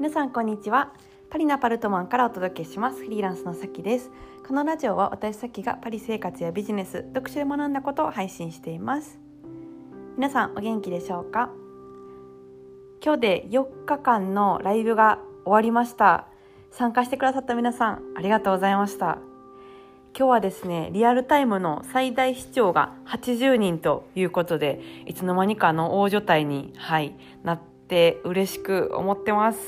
皆さんこんにちは。パリのアパルトマンからお届けします。フリーランスのさきです。このラジオは私さきがパリ生活やビジネス、読書で学んだことを配信しています。皆さんお元気でしょうか？今日で4日間のライブが終わりました。参加してくださった皆さんありがとうございました。今日はですね、リアルタイムの最大視聴が80人ということで、いつの間にかの大所帯に、なって嬉しく思ってます。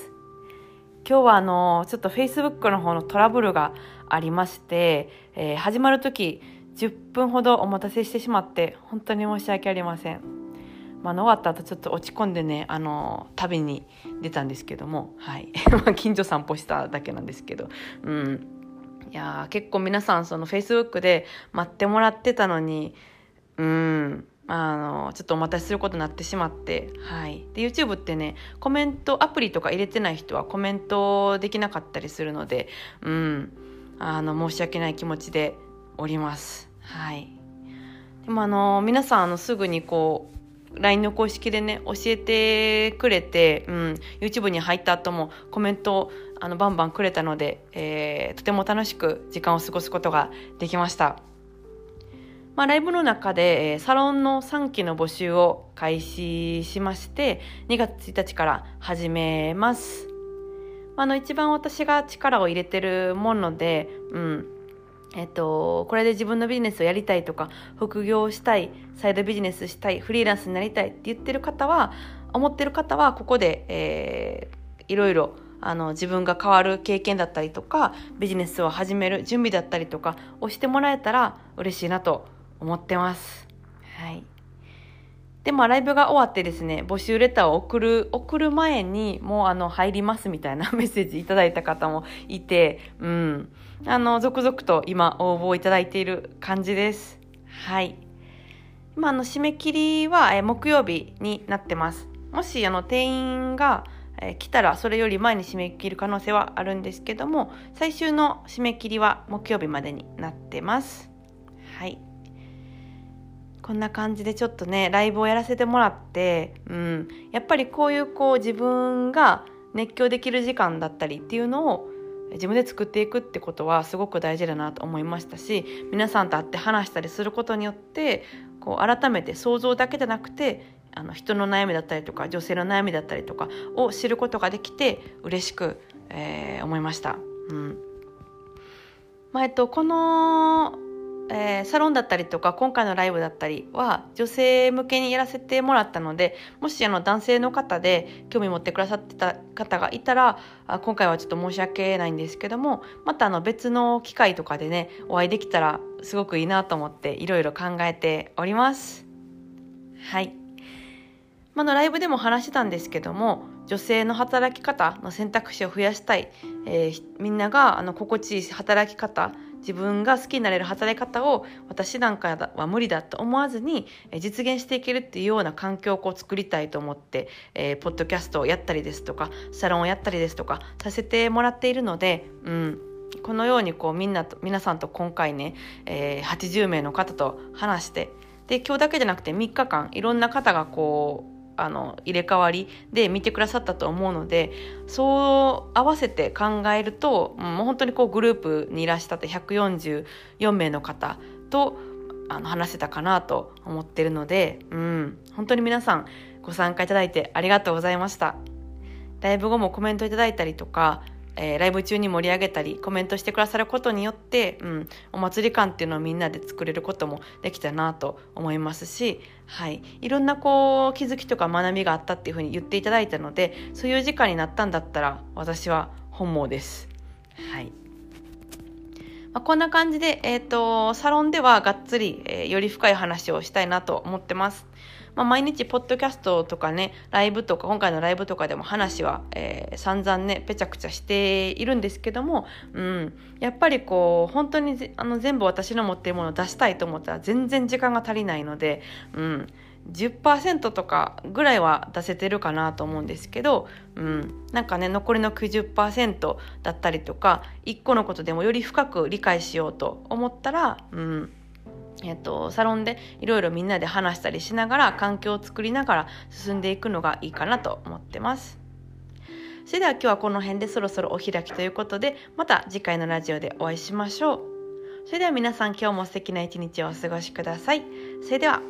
今日はちょっと Facebook の方のトラブルがありまして、始まる時10分ほどお待たせしてしまって本当に申し訳ありません。終わった後ちょっと落ち込んでね、旅に出たんですけども、近所散歩しただけなんですけど、いや結構皆さんその Facebook で待ってもらってたのに、ちょっとお待たせすることになってしまって、で YouTube ってね、コメントアプリとか入れてない人はコメントできなかったりするので、申し訳ない気持ちでおります。でも皆さんすぐにこうLINE の公式でね教えてくれて、YouTube に入った後もコメントをバンバンくれたので、とても楽しく時間を過ごすことができました。ライブの中でサロンの3期の募集を開始しまして、2月1日から始めます。一番私が力を入れてるもので、これで自分のビジネスをやりたいとか、副業したい、サイドビジネスしたい、フリーランスになりたいって言ってる方は、思ってる方はここで、いろいろ自分が変わる経験だったりとか、ビジネスを始める準備だったりとかをしてもらえたら嬉しいなと思ってます。で、ライブが終わってですね、募集レターを送る前に、もう入りますみたいなメッセージいただいた方もいて、続々と今応募いただいている感じです。今締め切りは木曜日になってます。もし定員が来たらそれより前に締め切る可能性はあるんですけども、最終の締め切りは木曜日までになってます。こんな感じでちょっとねライブをやらせてもらって、やっぱりこう自分が熱狂できる時間だったりっていうのを自分で作っていくってことはすごく大事だなと思いましたし、皆さんと会って話したりすることによって、改めて想像だけじゃなくて人の悩みだったりとか、女性の悩みだったりとかを知ることができて嬉しく、思いました。このサロンだったりとか今回のライブだったりは女性向けにやらせてもらったので、もし男性の方で興味持ってくださってた方がいたら、今回はちょっと申し訳ないんですけども、また別の機会とかでねお会いできたらすごくいいなと思っていろいろ考えております。ライブでも話してたんですけども、女性の働き方の選択肢を増やしたい、みんなが心地いい働き方、自分が好きになれる働き方を私なんかは無理だと思わずに実現していけるっていうような環境を作りたいと思って、ポッドキャストをやったりですとか、サロンをやったりですとかさせてもらっているので、このように皆さんと今回ね、80名の方と話して、で今日だけじゃなくて3日間いろんな方が入れ替わりで見てくださったと思うので、そう合わせて考えると、もう本当にグループにいらっしゃった144名の方と話せたかなと思ってるので、本当に皆さんご参加いただいてありがとうございました。ライブ後もコメントいただいたりとか、ライブ中に盛り上げたりコメントしてくださることによって、お祭り感っていうのをみんなで作れることもできたなと思いますし、いろんな気づきとか学びがあったっていうふうに言っていただいたので、そういう時間になったんだったら私は本望です。こんな感じで、サロンではがっつり、より深い話をしたいなと思ってます。毎日ポッドキャストとかね、ライブとか今回のライブとかでも話は、散々ねぺちゃくちゃしているんですけども、やっぱり本当に全部私の持っているものを出したいと思ったら全然時間が足りないので、10% とかぐらいは出せてるかなと思うんですけど、なんかね残りの 90% だったりとか、1個のことでもより深く理解しようと思ったら、サロンでいろいろみんなで話したりしながら環境を作りながら進んでいくのがいいかなと思ってます。それでは今日はこの辺でそろそろお開きということで、また次回のラジオでお会いしましょう。それでは皆さん、今日も素敵な一日をお過ごしください。それでは。